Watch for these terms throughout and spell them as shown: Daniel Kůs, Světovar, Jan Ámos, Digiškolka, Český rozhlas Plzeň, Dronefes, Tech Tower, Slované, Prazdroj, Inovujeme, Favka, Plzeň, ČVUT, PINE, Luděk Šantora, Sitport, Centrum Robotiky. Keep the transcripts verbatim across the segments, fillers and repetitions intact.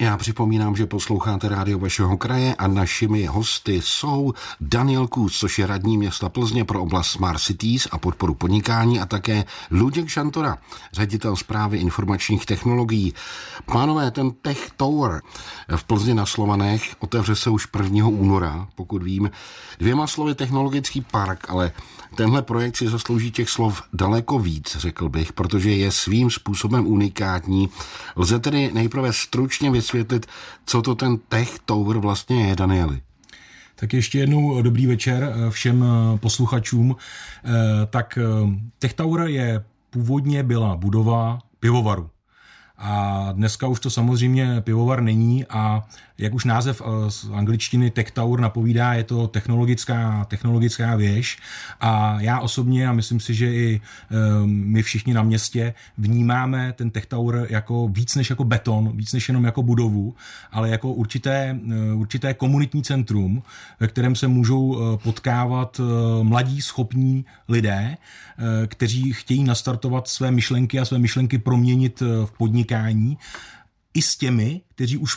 Já připomínám, že posloucháte rádio vašeho kraje a našimi hosty jsou Daniel Kůs, což je radní města Plzně pro oblast Smart Cities a podporu podnikání, a také Luděk Šantora, ředitel správy informačních technologií. Pánové, ten Tech Tower v Plzni na Slovanech otevře se už prvního února, pokud vím. Dvěma slovy technologický park, ale tenhle projekt si zaslouží těch slov daleko víc, řekl bych, protože je svým způsobem unikátní. Lze tedy nejprve stručně vysvětlit, co to ten Tech Tower vlastně je, Danieli. Tak ještě jednou dobrý večer všem posluchačům. Tak Tech Tower je původně byla budova pivovaru. A dneska už to samozřejmě pivovar není, a jak už název z angličtiny Tech Tower napovídá, je to technologická, technologická věž, a já osobně, a myslím si, že i my všichni na městě, vnímáme ten Tech Tower jako víc než jako beton, víc než jenom jako budovu, ale jako určité, určité komunitní centrum, ve kterém se můžou potkávat mladí, schopní lidé, kteří chtějí nastartovat své myšlenky a své myšlenky proměnit v podnik i s těmi, kteří už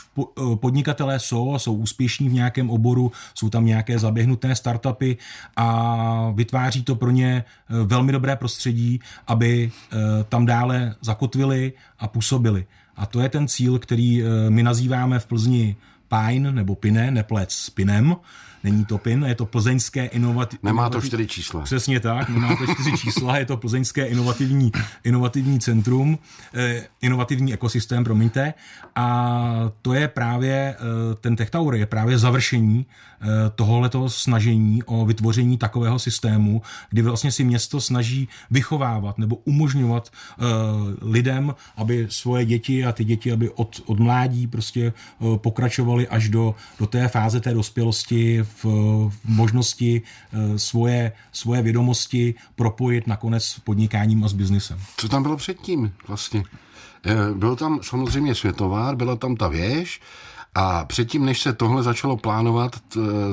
podnikatelé jsou a jsou úspěšní v nějakém oboru, jsou tam nějaké zaběhnuté startupy, a vytváří to pro ně velmi dobré prostředí, aby tam dále zakotvili a působili. A to je ten cíl, který my nazýváme v Plzni PINE, nebo PINE, neplec s PINem, není to PIN, je to plzeňské inovativní... Nemá to čtyři čísla. Přesně tak, nemá to čtyři čísla, je to plzeňské inovativní, inovativní centrum, eh, inovativní ekosystém, promiňte, a to je právě, eh, ten Tech Tower je právě završení eh, tohoto snažení o vytvoření takového systému, kdy vlastně si město snaží vychovávat nebo umožňovat eh, lidem, aby svoje děti a ty děti, aby od, od mládí prostě eh, pokračovali až do, do té fáze té dospělosti, v možnosti svoje, svoje vědomosti propojit nakonec s podnikáním a s biznisem. Co tam bylo předtím vlastně? Byl tam samozřejmě Světovar, byla tam ta věž, a předtím, než se tohle začalo plánovat,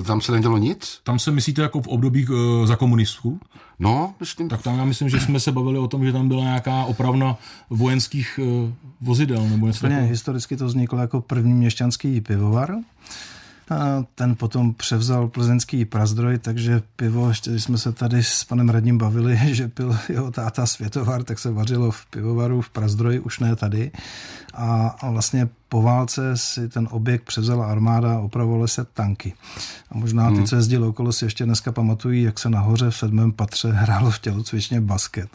tam se nedělo nic? Tam se myslíte jako v období e, za komunistů? No, myslím. Tak tam já myslím, že jsme se bavili o tom, že tam byla nějaká opravna vojenských e, vozidel. Nebo něco ne, historicky to vzniklo jako první měšťanský pivovar. A ten potom převzal plzeňský Prazdroj, takže pivo, ještě když jsme se tady s panem radním bavili, že pil jeho táta Světovar, tak se vařilo v pivovaru v Prazdroji, už ne tady. A, a vlastně po válce si ten objekt převzala armáda a opravovaly se tanky. A možná ty, co jezdili okolo, si ještě dneska pamatují, jak se nahoře v sedmém patře hrálo v tělocvičně basket.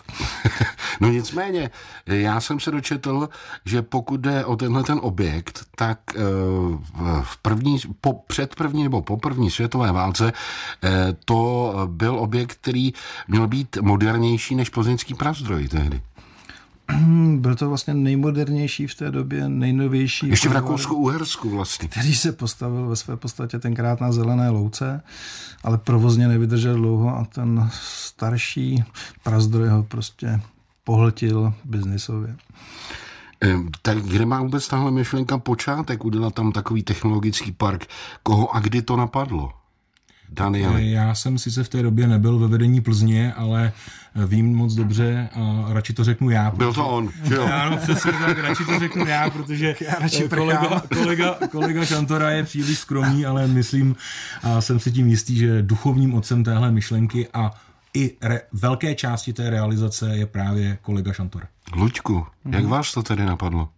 No nicméně, já jsem se dočetl, že pokud jde o tenhle ten objekt, tak v první, po, před první nebo po první světové válce to byl objekt, který měl být modernější než plzeňský Prazdroj tehdy. Byl to vlastně nejmodernější v té době, nejnovější. Ještě v Rakousku-Uhersku vlastně. Který se postavil ve své podstatě tenkrát na zelené louce, ale provozně nevydržel dlouho a ten starší Prazdroj ho prostě pohltil biznisově. Tak kde má vůbec tahle myšlenka počátek? Udělat tam takový technologický park. Koho a kdy to napadlo? Danieli. Já jsem sice v té době nebyl ve vedení Plzně, ale vím moc dobře a radši to řeknu já. Protože... Byl to on, že jo? Ano, přesně tak, radši to řeknu já, protože já kolega, kolega, kolega Šantora je příliš skromný, ale myslím a jsem si tím jistý, že duchovním otcem téhle myšlenky a i re, velké části té realizace je právě kolega Šantora. Luďku, jak vás to tedy napadlo?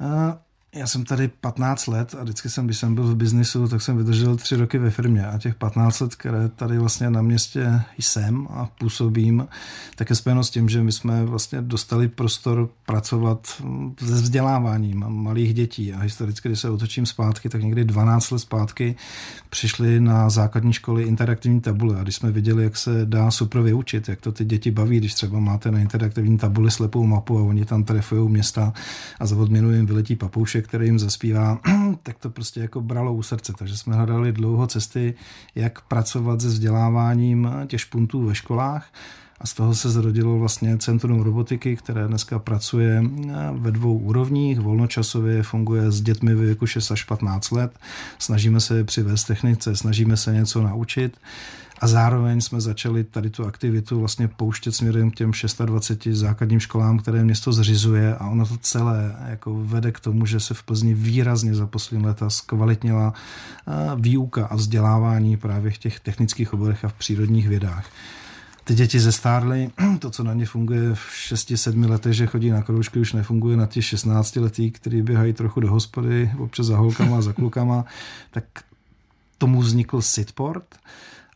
A... Já jsem tady patnáct let a vždycky jsem, když jsem byl v biznisu, tak jsem vydržel tři roky ve firmě, a těch patnáct let, které tady vlastně na městě jsem a působím, tak je spojeno s tím, že my jsme vlastně dostali prostor pracovat se vzděláváním malých dětí, a historicky, když se otočím zpátky, tak někdy dvanáct let zpátky přišli na základní školy interaktivní tabule, a když jsme viděli, jak se dá super vyučit, jak to ty děti baví, když třeba máte na interaktivní tabuli slepou mapu a oni tam trefujou města a za odměnu jim vyletí papoušek, který jim zaspívá, tak to prostě jako bralo u srdce, takže jsme hledali dlouho cesty, jak pracovat se vzděláváním těch špuntů ve školách, a z toho se zrodilo vlastně Centrum robotiky, které dneska pracuje ve dvou úrovních, volnočasově funguje s dětmi ve věku šest až patnáct let, snažíme se je přivést technice, snažíme se něco naučit, a zároveň jsme začali tady tu aktivitu vlastně pouštět směrem k těm dvaceti šesti základním školám, které město zřizuje, a ono to celé jako vede k tomu, že se v Plzni výrazně za poslední léta zkvalitnila výuka a vzdělávání právě v těch technických oborech a v přírodních vědách. Ty děti zestárly, to, co na ně funguje v šesti sedmi letech, že chodí na kroužky, už nefunguje na těch šestnáctiletých, kteří běhají trochu do hospody, občas za holkama, za klukama, tak tomu vznikl Sitport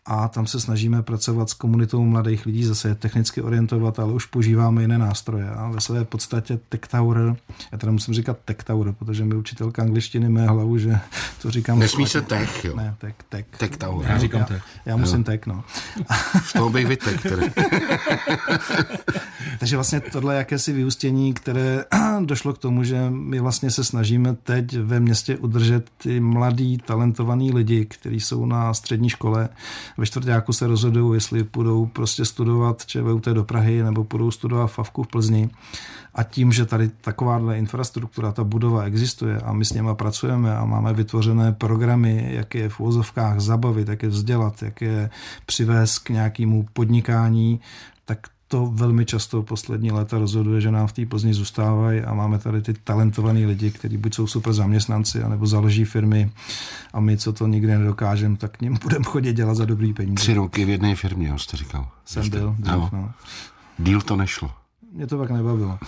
a tam se snažíme pracovat s komunitou mladých lidí, zase je technicky orientovat, ale už používáme jiné nástroje. A ve své podstatě Tech Tower, já teda musím říkat Tech Tower, protože mi učitelka angličtiny mé hlavu, že to říkám... Nesmí se tech, jo. Ne, tech, tech. Tech Tower. Já říkám tech. Já, já musím tech, no. Z toho bych vytek. Takže vlastně tohle jakési vyústění, které došlo k tomu, že my vlastně se snažíme teď ve městě udržet ty mladí, talentovaní lidi, kteří jsou na střední škole. Ve čtvrťáku se rozhodují, jestli půjdou prostě studovat ČVUT do Prahy nebo půjdou studovat Favku v Plzni. A tím, že tady takováhle infrastruktura, ta budova existuje a my s něma pracujeme a máme vytvořené programy, jak je v uvozovkách zabavit, jak je vzdělat, jak je přivést k nějakému podnikání, tak to velmi často poslední léta rozhoduje, že nám v té Plzni zůstávají a máme tady ty talentovaný lidi, kteří buď jsou super zaměstnanci, anebo založí firmy a my, co to nikdy nedokážeme, tak k ním budeme chodit dělat za dobrý peníze. Tři roky v jedné firmě, jo, jste říkal. Jsem jste? byl. Dřív, no. Díl to nešlo. Mě to pak nebavilo.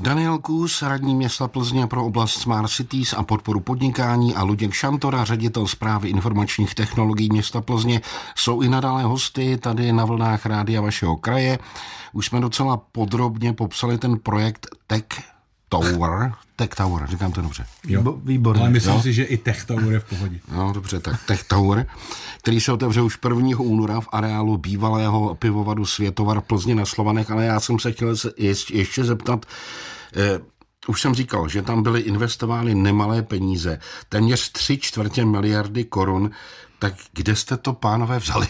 Daniel Kůs, radní města Plzně pro oblast Smart Cities a podporu podnikání, a Luděk Šantora, ředitel správy informačních technologií města Plzně, jsou i nadále hosty tady na vlnách rádia vašeho kraje. Už jsme docela podrobně popsali ten projekt Tech Tower. Tech Tower, říkám to dobře. Jo. Výborně. Ale myslím jo. si, že i Tech Tower je v pohodě. No dobře, tak Tech Tower, který se otevře už prvního února v areálu bývalého pivovadu Světovar v Plzni na Slovanech, ale já jsem se chtěl ještě zeptat, eh, už jsem říkal, že tam byly investovány nemalé peníze, téměř tři čtvrtě miliardy korun, tak kde jste to, pánové, vzali?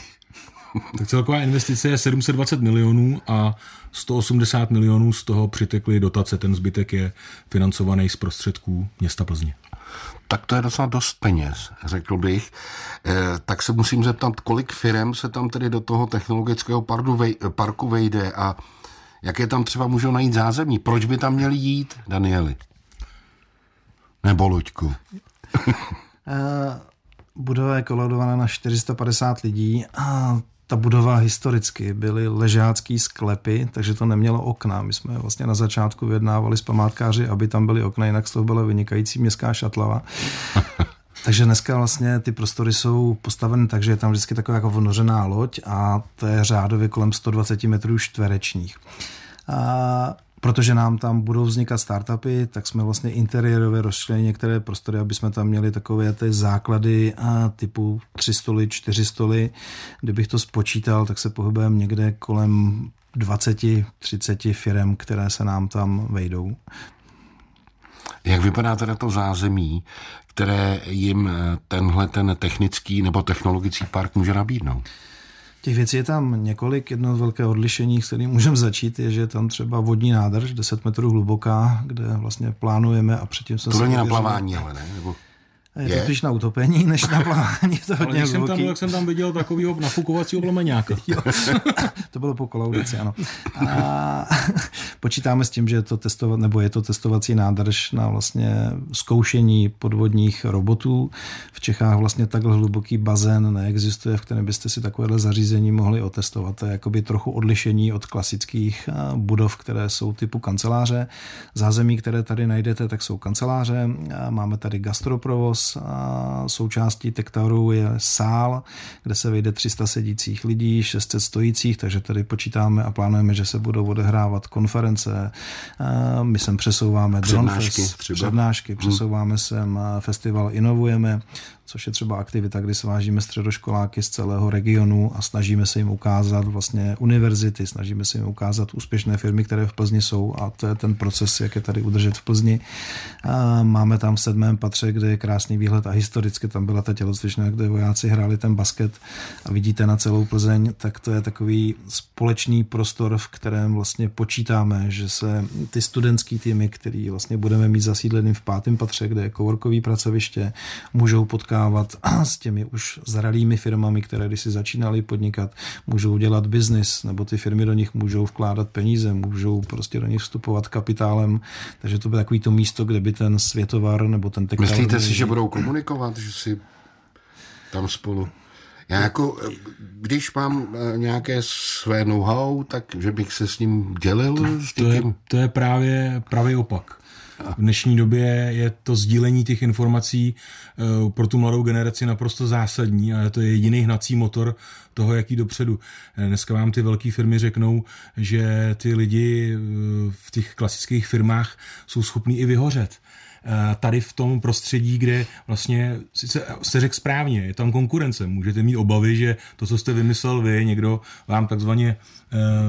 Tak celková investice je sedm set dvacet milionů a sto osmdesát milionů z toho přitekly dotace. Ten zbytek je financovaný z prostředků města Plzně. Tak to je docela dost peněz, řekl bych. Eh, tak se musím zeptat, kolik firem se tam tedy do toho technologického parku vejde a jaké tam třeba můžou najít zázemí? Proč by tam měli jít, Danieli? Nebo Luďku? Budova je kolodovaná na čtyři sta padesát lidí a ta budova historicky byly ležácký sklepy, takže to nemělo okna. My jsme vlastně na začátku vyjednávali s památkáři, aby tam byly okna, jinak z toho byla vynikající městská šatlava. Takže dneska vlastně ty prostory jsou postaveny tak, že je tam vždycky taková jako vnořená loď a to je řádově kolem sto dvacet metrů čtverečních. A protože nám tam budou vznikat startupy, tak jsme vlastně interiérově rozšili některé prostory, aby jsme tam měli takové ty základy a typu tři stoly, čtyři stoly. Kdybych to spočítal, tak se pohybujeme někde kolem dvacet třicet firem, které se nám tam vejdou. Jak vypadá teda to zázemí, které jim tenhle ten technický nebo technologický park může nabídnout? Těch věcí je tam několik. Jedno velké odlišení, s kterým můžeme začít, je, že je tam třeba vodní nádrž, deset metrů hluboká, kde vlastně plánujeme a předtím se... To není na plavání, ale ne? Nebo... Je to spíš na utopení, než na plavání. To ale když jsem tam, jak jsem tam viděl takovýho nafukovacího blomeňáka. To bylo po kolaudaci, ano. A počítáme s tím, že je to, testovat, nebo je to testovací nádrž na vlastně zkoušení podvodních robotů. V Čechách vlastně takhle hluboký bazén neexistuje, v kterém byste si takovéhle zařízení mohli otestovat. To je jakoby trochu odlišení od klasických budov, které jsou typu kanceláře. Zázemí, které tady najdete, tak jsou kanceláře. Máme tady gastroprovoz. A součástí Tech Toweru je sál, kde se vejde tři sta sedících lidí, šest set stojících, takže tady počítáme a plánujeme, že se budou odehrávat konference. My sem přesouváme Dronefes, přednášky, přesouváme sem festival Inovujeme, což je třeba aktivita, kdy svážíme středoškoláky z celého regionu a snažíme se jim ukázat vlastně univerzity, snažíme se jim ukázat úspěšné firmy, které v Plzni jsou, a to je ten proces, jak je tady udržet v Plzni. Máme tam v sedmém patře, kde je krásně krásný výhled a historicky tam byla ta tělocvična, kde vojáci hráli ten basket a vidíte na celou Plzeň, tak to je takový společný prostor, v kterém vlastně počítáme, že se ty studentský týmy, který vlastně budeme mít zasídlený v pátém patře, kde je coworkový pracoviště, můžou potkávat s těmi už zralými firmami, které když si začínaly podnikat, můžou dělat biznis, nebo ty firmy do nich můžou vkládat peníze, můžou prostě do nich vstupovat kapitálem, takže to by takový to místo, kde by ten Světovar nebo ten Tech Tower... Myslíte si, že budou komunikovat, že si tam spolu... Já jako, když mám nějaké své know-how, tak že bych se s ním dělil? S to, je, to je právě pravý opak. V dnešní době je to sdílení těch informací pro tu mladou generaci naprosto zásadní a to je jediný hnací motor toho, jaký dopředu. Dneska vám ty velké firmy řeknou, že ty lidi v těch klasických firmách jsou schopní i vyhořet. Tady v tom prostředí, kde vlastně, sice jste řekl správně, je tam konkurence, můžete mít obavy, že to, co jste vymyslel vy, někdo vám takzvaně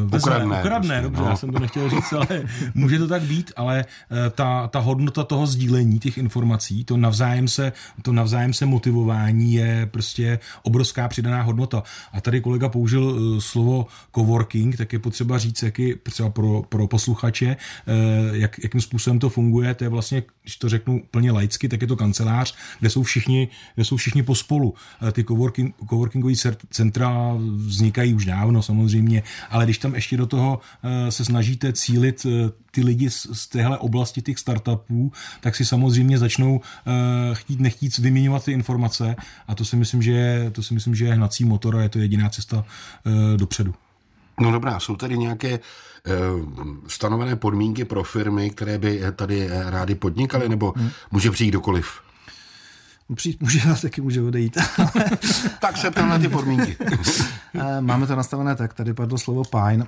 uh, ukradne, ukradne dobře, no. Já jsem to nechtěl říct, ale může to tak být, ale uh, ta, ta hodnota toho sdílení těch informací, to navzájem se, to navzájem se motivování je prostě obrovská přidaná hodnota. A tady kolega použil uh, slovo coworking, tak je potřeba říct, jaký třeba pro, pro posluchače, uh, jak, jakým způsobem to funguje, to je vlastně, to řeknu plně laicky, tak je to kancelář, kde jsou všichni, kde jsou všichni pospolu. Ty coworking, coworkingové centra vznikají už dávno samozřejmě, ale když tam ještě do toho se snažíte cílit ty lidi z téhle oblasti těch startupů, tak si samozřejmě začnou chtít nechtít vyměňovat ty informace a to si myslím, že je, to si myslím, že je hnací motor a je to jediná cesta dopředu. No dobrá, jsou tady nějaké stanovené podmínky pro firmy, které by tady rády podnikaly, nebo může přijít kdokoliv? Přijít může, taky může odejít. Tak se ptám na ty podmínky. Máme to nastavené tak, tady padlo slovo PINE,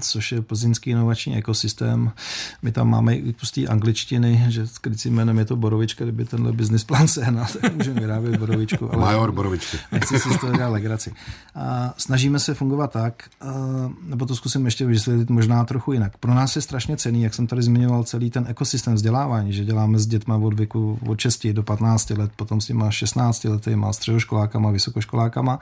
což je plzeňský inovační ekosystém. My tam máme i pustý angličtiny, že s krycím jménem je to borovička, kdyby tenhle business plán sehnal, tak můžeme vyrábět borovičku. Ale major borovičky. Nechci si z toho dělat legraci. A snažíme se fungovat tak, nebo to zkusím ještě vysvětlit možná trochu jinak. Pro nás je strašně cenný, jak jsem tady zmiňoval, celý ten ekosystém vzdělávání, že děláme s dětma od věku od šesti do patnácti let, potom s těma šestnáctiletýma, středoškolákama, vysokoškolákama,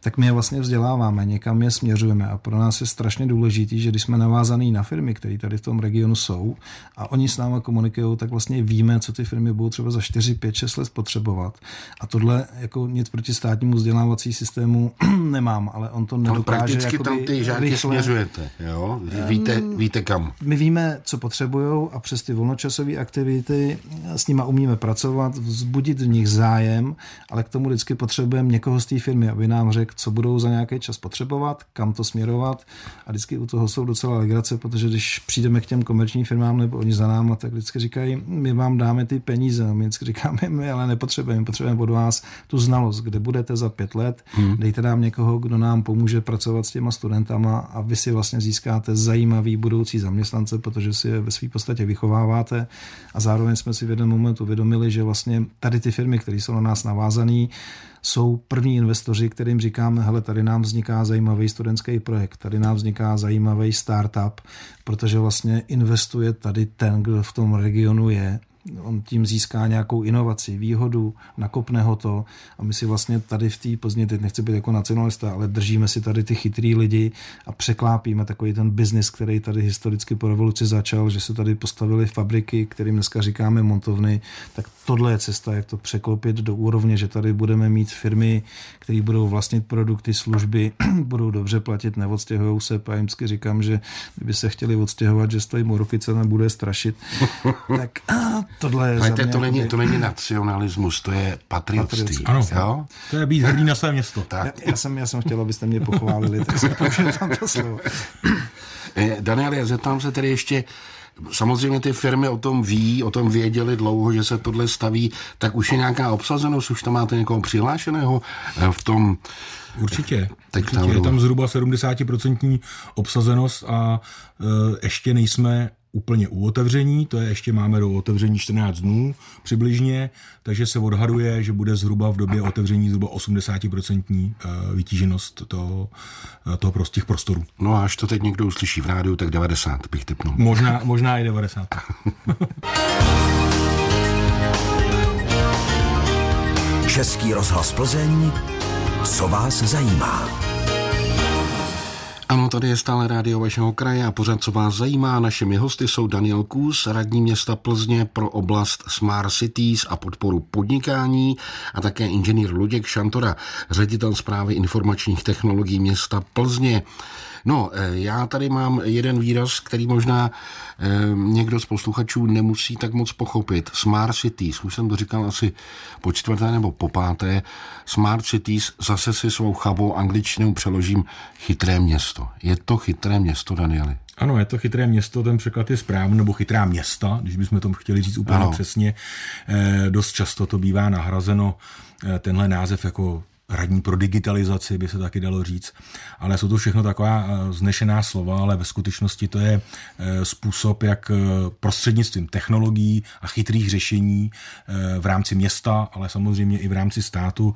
tak my je vlastně vzděláváme, někam je směřujeme a pro nás je strašně důležitý, že když jsme navázaný na firmy, které tady v tom regionu jsou a oni s náma komunikují, tak vlastně víme, co ty firmy budou třeba za čtyři, pět, šest let potřebovat. A tohle jako nic proti státnímu vzdělávací systému nemám, ale on to nedokáže. Ale prakticky tam ty žáky směřujete, jo? Víte, víte kam. My víme, co potřebujou a přes ty volnočasové aktivity s nima umíme pracovat, vzbudit v nich zájem, ale k tomu vždycky potřebujeme někoho z té firmy, aby nám řekl, co budou za nějaký čas potřebovat, kam to směrovat a vždycky u toho jsou docela legrace, protože když přijdeme k těm komerčním firmám nebo oni za náma, tak vždycky říkají, my vám dáme ty peníze, my vždycky říkáme, my ale nepotřebujeme, potřebujeme od vás tu znalost, kde budete za pět let, hmm. dejte nám někoho, kdo nám pomůže pracovat s těma studentama a vy si vlastně získáte zajímavý budoucí zaměstnance, protože si je ve své podstatě vychováváte a zároveň jsme si v jeden moment uvědomili, že vlastně tady ty firmy, které jsou na nás navázané, jsou první investoři, kterým říkáme, hele, tady nám vzniká zajímavý studentský projekt, tady nám vzniká zajímavý startup, protože vlastně investuje tady ten, kdo v tom regionu je. On tím získá nějakou inovaci, výhodu, nakopne ho to a my si vlastně tady v té Plzni, teď nechci být jako nacionalista, ale držíme si tady ty chytrý lidi a překlápíme takový ten biznis, který tady historicky po revoluci začal, že se tady postavily fabriky, kterým dneska říkáme montovny, tak tohle je cesta, jak to překlopit do úrovně, že tady budeme mít firmy, které budou vlastnit produkty, služby, budou dobře platit, neodstěhujou se, a jimsky říkám, že kdyby se chtěli odstěhovat, že stojí mu ruky, cena bude strašit, tak tohle je Hajte, to, není, to není nacionalismus, to je patriotství. Ano, jo? To je být hrdý na své město. Tak. Já, já, jsem, já jsem chtěl, abyste mě pochválili, tak jsem použil tam to slovo. Daniel, já zeptám se tedy ještě, samozřejmě ty firmy o tom ví, o tom věděli dlouho, že se tohle staví, tak už je nějaká obsazenost, už tam máte někoho přihlášeného v tom... Určitě. Určitě. Je tam zhruba sedmdesát procent obsazenost a uh, ještě nejsme úplně u otevření, to je ještě máme do otevření čtrnáct dnů přibližně, takže se odhaduje, že bude zhruba v době otevření zhruba osmdesát procent vytíženost toho, toho prostých prostorů. No a až to teď někdo uslyší v rádiu, tak devadesát bych typnul. Možná, možná i devadesát. Český rozhlas Plzeň, co vás zajímá. Ano, tady je stále rádio vašeho kraje a pořád, co vás zajímá. Našimi hosty jsou Daniel Kůs, radní města Plzně pro oblast Smart Cities a podporu podnikání, a také inženýr Luděk Šantora, ředitel správy informačních technologií města Plzně. No, já tady mám jeden výraz, který možná někdo z posluchačů nemusí tak moc pochopit. Smart Cities, už jsem to říkal asi po čtvrté nebo po páté. Smart Cities, zase si svou chabou angličtinou přeložím chytré město. Je to chytré město, Danieli? Ano, je to chytré město, ten překlad je správný, nebo chytrá města, když bychom to chtěli říct úplně ano. Přesně. Eh, dost často to bývá nahrazeno eh, tenhle název jako radní pro digitalizaci, by se taky dalo říct. Ale jsou to všechno taková znešená slova, ale ve skutečnosti to je způsob, jak prostřednictvím technologií a chytrých řešení v rámci města, ale samozřejmě i v rámci státu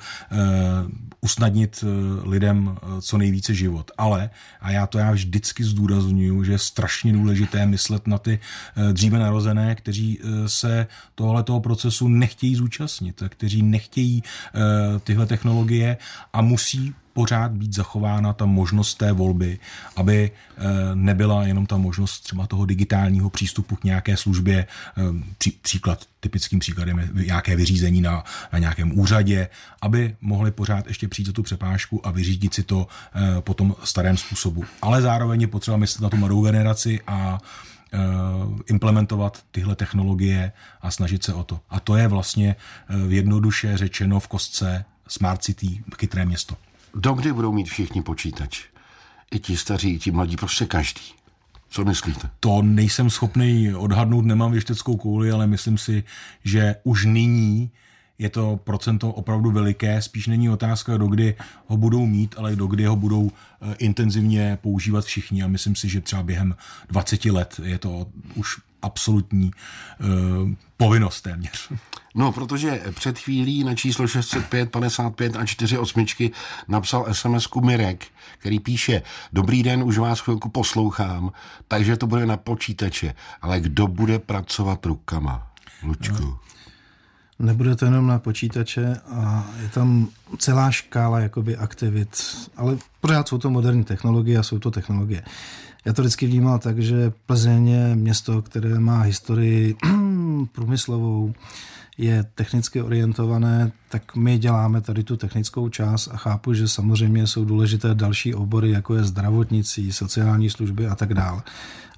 usnadnit lidem co nejvíce život. Ale, a já to já vždycky zdůraznuju, že je strašně důležité myslet na ty dříve narozené, kteří se tohletoho procesu nechtějí zúčastnit, kteří nechtějí tyhle technologie, a musí pořád být zachována ta možnost té volby, aby nebyla jenom ta možnost třeba toho digitálního přístupu k nějaké službě, příklad, typickým příkladem je nějaké vyřízení na, na nějakém úřadě, aby mohli pořád ještě přijít za tu přepážku a vyřídit si to po tom starém způsobu. Ale zároveň je potřeba myslet na tu mladou generaci a implementovat tyhle technologie a snažit se o to. A to je vlastně jednoduše řečeno v kostce Smart City, chytré město. Dokdy budou mít všichni počítač? I ti staří, i ti mladí, prostě každý. Co myslíte? To nejsem schopný odhadnout, nemám věšteckou kouli, ale myslím si, že už nyní je to procento opravdu veliké. Spíš není otázka, dokdy ho budou mít, ale dokdy ho budou intenzivně používat všichni. A myslím si, že třeba během dvacet let je to už absolutní uh, povinnost téměř. No, protože před chvílí na číslo šest set pět, padesát pět a čtyřicet osm napsal es em esku Mirek, který píše: Dobrý den, už vás chvilku poslouchám, takže to bude na počítače. Ale kdo bude pracovat rukama? Luďku. Nebude to jenom na počítače a je tam celá škála jakoby aktivit, ale pořád jsou to moderní technologie a jsou to technologie. Já to vždycky vnímal tak, že Plzeň je město, které má historii průmyslovou, je technicky orientované, tak my děláme tady tu technickou část a chápu, že samozřejmě jsou důležité další obory, jako je zdravotnictví, sociální služby a tak dále.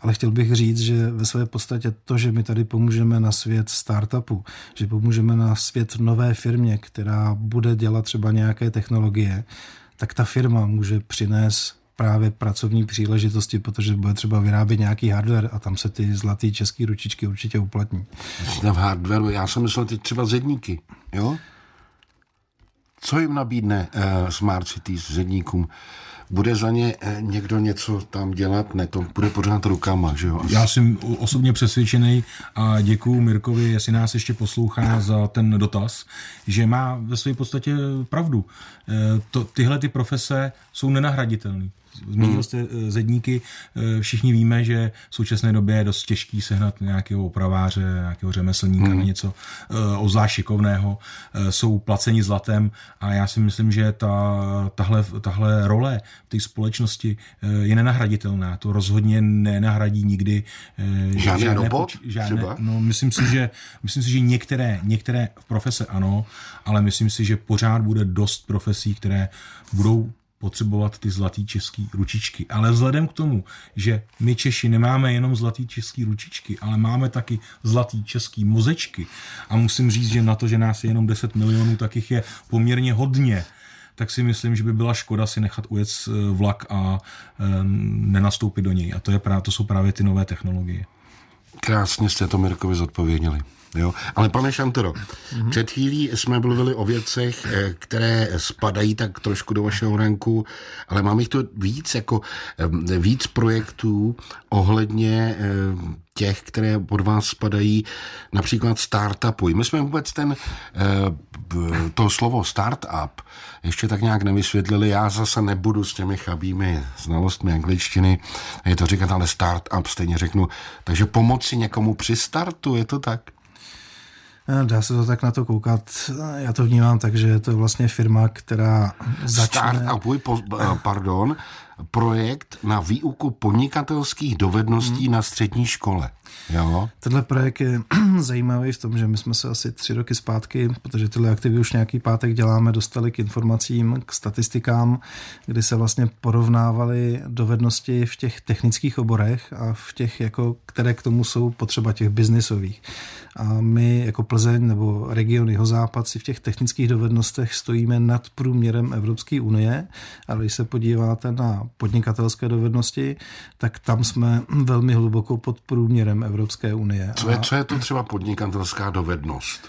Ale chtěl bych říct, že ve své podstatě to, že my tady pomůžeme na svět startupu, že pomůžeme na svět nové firmě, která bude dělat třeba nějaké technologie, tak ta firma může přinést právě pracovní příležitosti, protože bude třeba vyrábět nějaký hardware a tam se ty zlatý český ručičky určitě uplatní. V hardwareu, já jsem myslel teď třeba zedníky, jo? Co jim nabídne uh, Smart Cities zedníkům? Bude za ně někdo něco tam dělat? Ne, to bude pořád rukama, že jo? As... Já jsem osobně přesvědčený a děkuju Mirkovi, jestli nás ještě poslouchá, za ten dotaz, že má ve své podstatě pravdu. To, tyhle ty profese jsou nenahraditelné. Zmínil jste zedníky, všichni víme, že v současné době je dost těžký sehnat nějakého opraváře, nějakého řemeslníka, mm. něco obzvlášť šikovného, jsou placeni zlatem a já si myslím, že ta, tahle, tahle role té společnosti je nenahraditelná, to rozhodně nenahradí nikdy žádný žádné, robot, poč- žádné no, myslím si, že, myslím si, že některé, některé profese ano, ale myslím si, že pořád bude dost profesí, které budou potřebovat ty zlatý český ručičky. Ale vzhledem k tomu, že my Češi nemáme jenom zlatý český ručičky, ale máme taky zlatý český mozečky a musím říct, že na to, že nás je jenom deset milionů, tak jich je poměrně hodně, tak si myslím, že by byla škoda si nechat ujet vlak a um, nenastoupit do něj. A to, je právě, to jsou právě ty nové technologie. Krásně jste to Mirkovi zodpověděli. Jo? Ale pane Šantoro, mm-hmm. před chvílí jsme mluvili o věcech, které spadají tak trošku do vašeho ranku, ale mám jich to víc, jako víc projektů ohledně těch, které od vás spadají, například startupu. My jsme vůbec ten, to slovo startup ještě tak nějak nevysvětlili. Já zase nebudu s těmi chabými znalostmi angličtiny, je to říkat, ale startup stejně řeknu. Takže pomoci někomu při startu, je to tak? Dá se to tak na to koukat. Já to vnímám tak, že je to vlastně firma, která začne... Startupuj, pardon, projekt na výuku podnikatelských dovedností hmm. na střední škole. Jo? Tenhle projekt je zajímavý v tom, že my jsme se asi tři roky zpátky, protože tyhle aktivity už nějaký pátek děláme, dostali k informacím, k statistikám, kdy se vlastně porovnávaly dovednosti v těch technických oborech a v těch, jako, které k tomu jsou potřeba těch biznisových. A my jako Plzeň nebo region Jihozápad si v těch technických dovednostech stojíme nad průměrem Evropské unie, ale když se podíváte na podnikatelské dovednosti, tak tam jsme velmi hluboko pod průměrem Evropské unie. Co je, co je to třeba podnikatelská dovednost?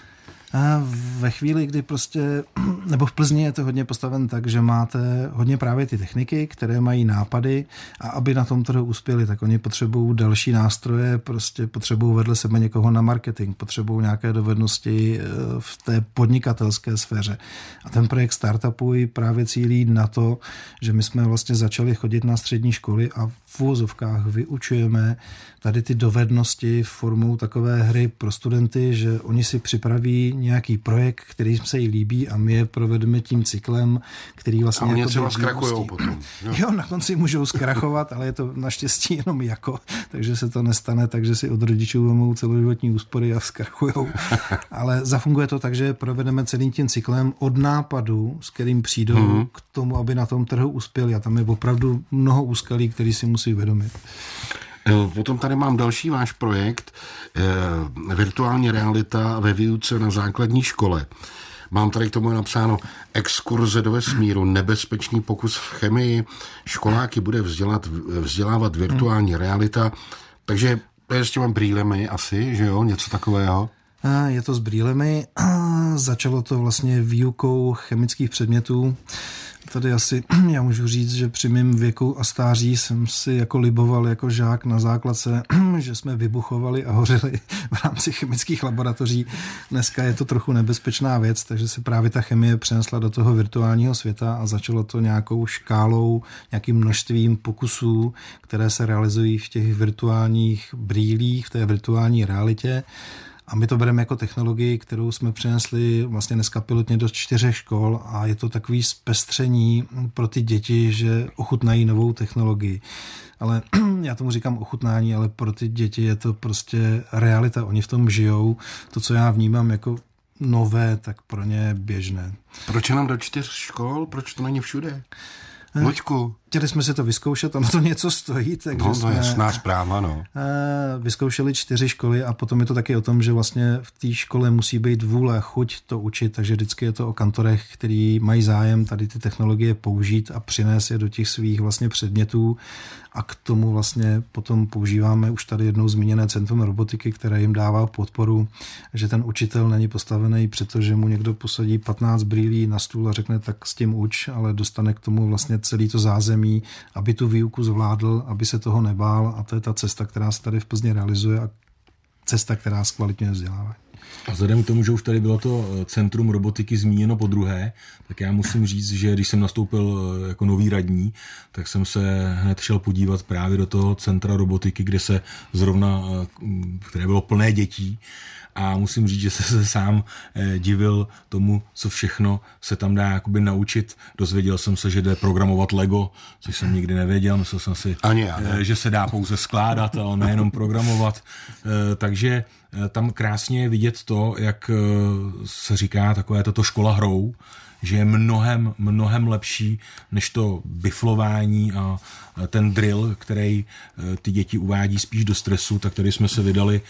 A ve chvíli, kdy prostě, nebo v Plzni je to hodně postaven tak, že máte hodně právě ty techniky, které mají nápady a aby na tom trhu uspěli, tak oni potřebují další nástroje, prostě potřebují vedle sebe někoho na marketing, potřebují nějaké dovednosti v té podnikatelské sféře. A ten projekt Startupuj právě cílí na to, že my jsme vlastně začali chodit na střední školy a v uvozovkách vyučujeme tady ty dovednosti formou takové hry pro studenty, že oni si připraví nějaký projekt, který se jí líbí a my je provedeme tím cyklem, který vlastně... A mě jako třeba zkrachujou potom. Jo. jo, na konci můžou zkrachovat, ale je to naštěstí jenom jako, takže se to nestane, takže si od rodičů vemou celoživotní úspory a zkrachujou. Ale zafunguje to tak, že provedeme celým tím cyklem od nápadu, s kterým přijdou mm-hmm. k tomu, aby na tom trhu uspěli. A tam je opravdu mnoho úskalí, který si musí uvědomit. Potom tady mám další váš projekt, eh, virtuální realita ve výuce na základní škole. Mám tady k tomu napsáno exkurze do vesmíru, nebezpečný pokus v chemii, školáky bude vzdělat, vzdělávat virtuální realita, takže to je s těmi brýlemi asi, že jo, něco takového. Je to s brýlemi, začalo to vlastně výukou chemických předmětů. Tady asi já můžu říct, že při mém věku a stáří jsem si jako liboval jako žák na základce, že jsme vybuchovali a hořeli v rámci chemických laboratoří. Dneska je to trochu nebezpečná věc, takže se právě ta chemie přenesla do toho virtuálního světa a začalo to nějakou škálou, nějakým množstvím pokusů, které se realizují v těch virtuálních brýlích, v té virtuální realitě. A my to bereme jako technologii, kterou jsme přinesli vlastně dneska pilotně do čtyřech škol a je to takový zpestření pro ty děti, že ochutnají novou technologii. Ale já tomu říkám ochutnání, ale pro ty děti je to prostě realita. Oni v tom žijou. To, co já vnímám jako nové, tak pro ně běžné. Proč nám do čtyř škol? Proč to není všude? Luďku. Chtěli jsme si to vyzkoušet, ono to něco stojí. Takže no, to je jasná zpráva, no. Vyzkoušeli čtyři školy a potom je to taky o tom, že vlastně v té škole musí být vůle, chuť to učit, takže vždycky je to o kantorech, který mají zájem tady ty technologie použít a přinést je do těch svých vlastně předmětů a k tomu vlastně potom používáme už tady jednou zmíněné Centrum robotiky, které jim dává podporu, že ten učitel není postavený, protože mu někdo posadí patnáct brýlí na stůl a řekne tak s tím uč, ale dostane k tomu vlastně celý to zázemí, aby tu výuku zvládl, aby se toho nebál a to je ta cesta, která se tady v Plzni realizuje a cesta, která zkvalitňuje vzdělávání. A vzhledem k tomu, že už tady bylo to Centrum robotiky zmíněno po druhé, tak já musím říct, že když jsem nastoupil jako nový radní, tak jsem se hned šel podívat právě do toho Centra robotiky, kde se zrovna, které bylo plné dětí a musím říct, že jsem se sám divil tomu, co všechno se tam dá jakoby naučit. Dozvěděl jsem se, že jde programovat Lego, což jsem nikdy nevěděl, myslel jsem si, že se dá pouze skládat, ale nejenom programovat, takže tam krásně je vidět to, jak se říká takové toto škola hrou, že je mnohem, mnohem lepší než to biflování a ten drill, který ty děti uvádí spíš do stresu, tak tady jsme se vydali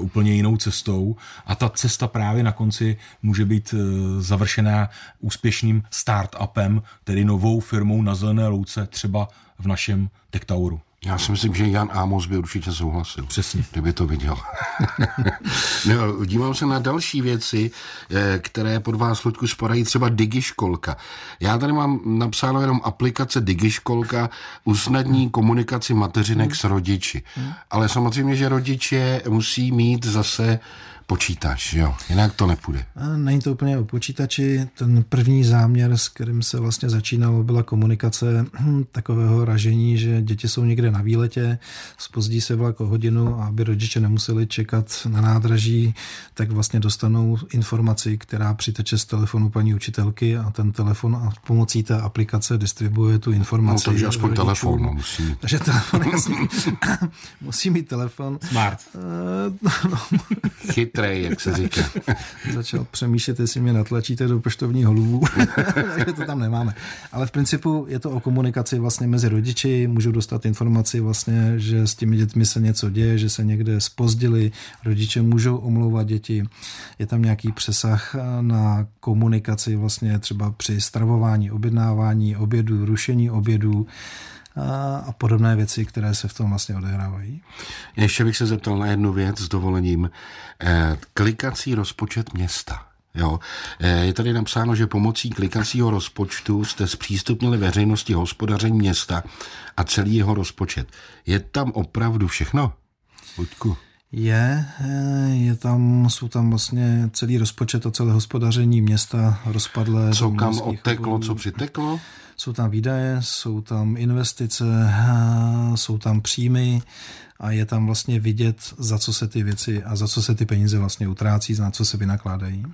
úplně jinou cestou a ta cesta právě na konci může být završená úspěšným startupem, tedy novou firmou na zelené louce, třeba v našem Tech Toweru. Já si myslím, že Jan Ámos by určitě souhlasil. Přesně. Kdyby to viděl. No, dívám se na další věci, které pod vás, Luďku, spadají, třeba Digiškolka. Já tady mám napsáno jenom aplikace Digiškolka usnadní komunikaci mateřinek s rodiči. Ale samozřejmě, že rodiče musí mít zase počítač, jo, jinak to nepůjde. A není to úplně o počítači, ten první záměr, s kterým se vlastně začínalo, byla komunikace takového ražení, že děti jsou někde na výletě, zpozdí se vlak o hodinu a aby rodiče nemuseli čekat na nádraží, tak vlastně dostanou informaci, která přiteče z telefonu paní učitelky a ten telefon a pomocí té aplikace distribuje tu informaci. No, takže aspoň rodičů. Telefon no, musí mít. Takže telefon jasně, musí mít telefon. Smart. Uh, no. Chytrej, jak se říká. Začal přemýšlet, jestli mě natlačíte do poštovního luvu, takže to tam nemáme. Ale v principu je to o komunikaci vlastně mezi rodiči, můžou dostat informaci vlastně, že s těmi dětmi se něco děje, že se někde zpozdili, rodiče můžou omlouvat děti, je tam nějaký přesah na komunikaci vlastně třeba při stravování, objednávání obědů, rušení obědů, a podobné věci, které se v tom vlastně odehrávají. Ještě bych se zeptal na jednu věc s dovolením. Klikací rozpočet města. Jo. Je tady napsáno, že pomocí klikacího rozpočtu jste zpřístupnili veřejnosti hospodaření města a celý jeho rozpočet. Je tam opravdu všechno? Luďku. Je, je tam, jsou tam vlastně celý rozpočet a celé hospodaření města rozpadlé. Co kam odteklo, co přiteklo? Jsou tam výdaje, jsou tam investice, jsou tam příjmy a je tam vlastně vidět, za co se ty věci a za co se ty peníze vlastně utrácí, za co se vynakládají.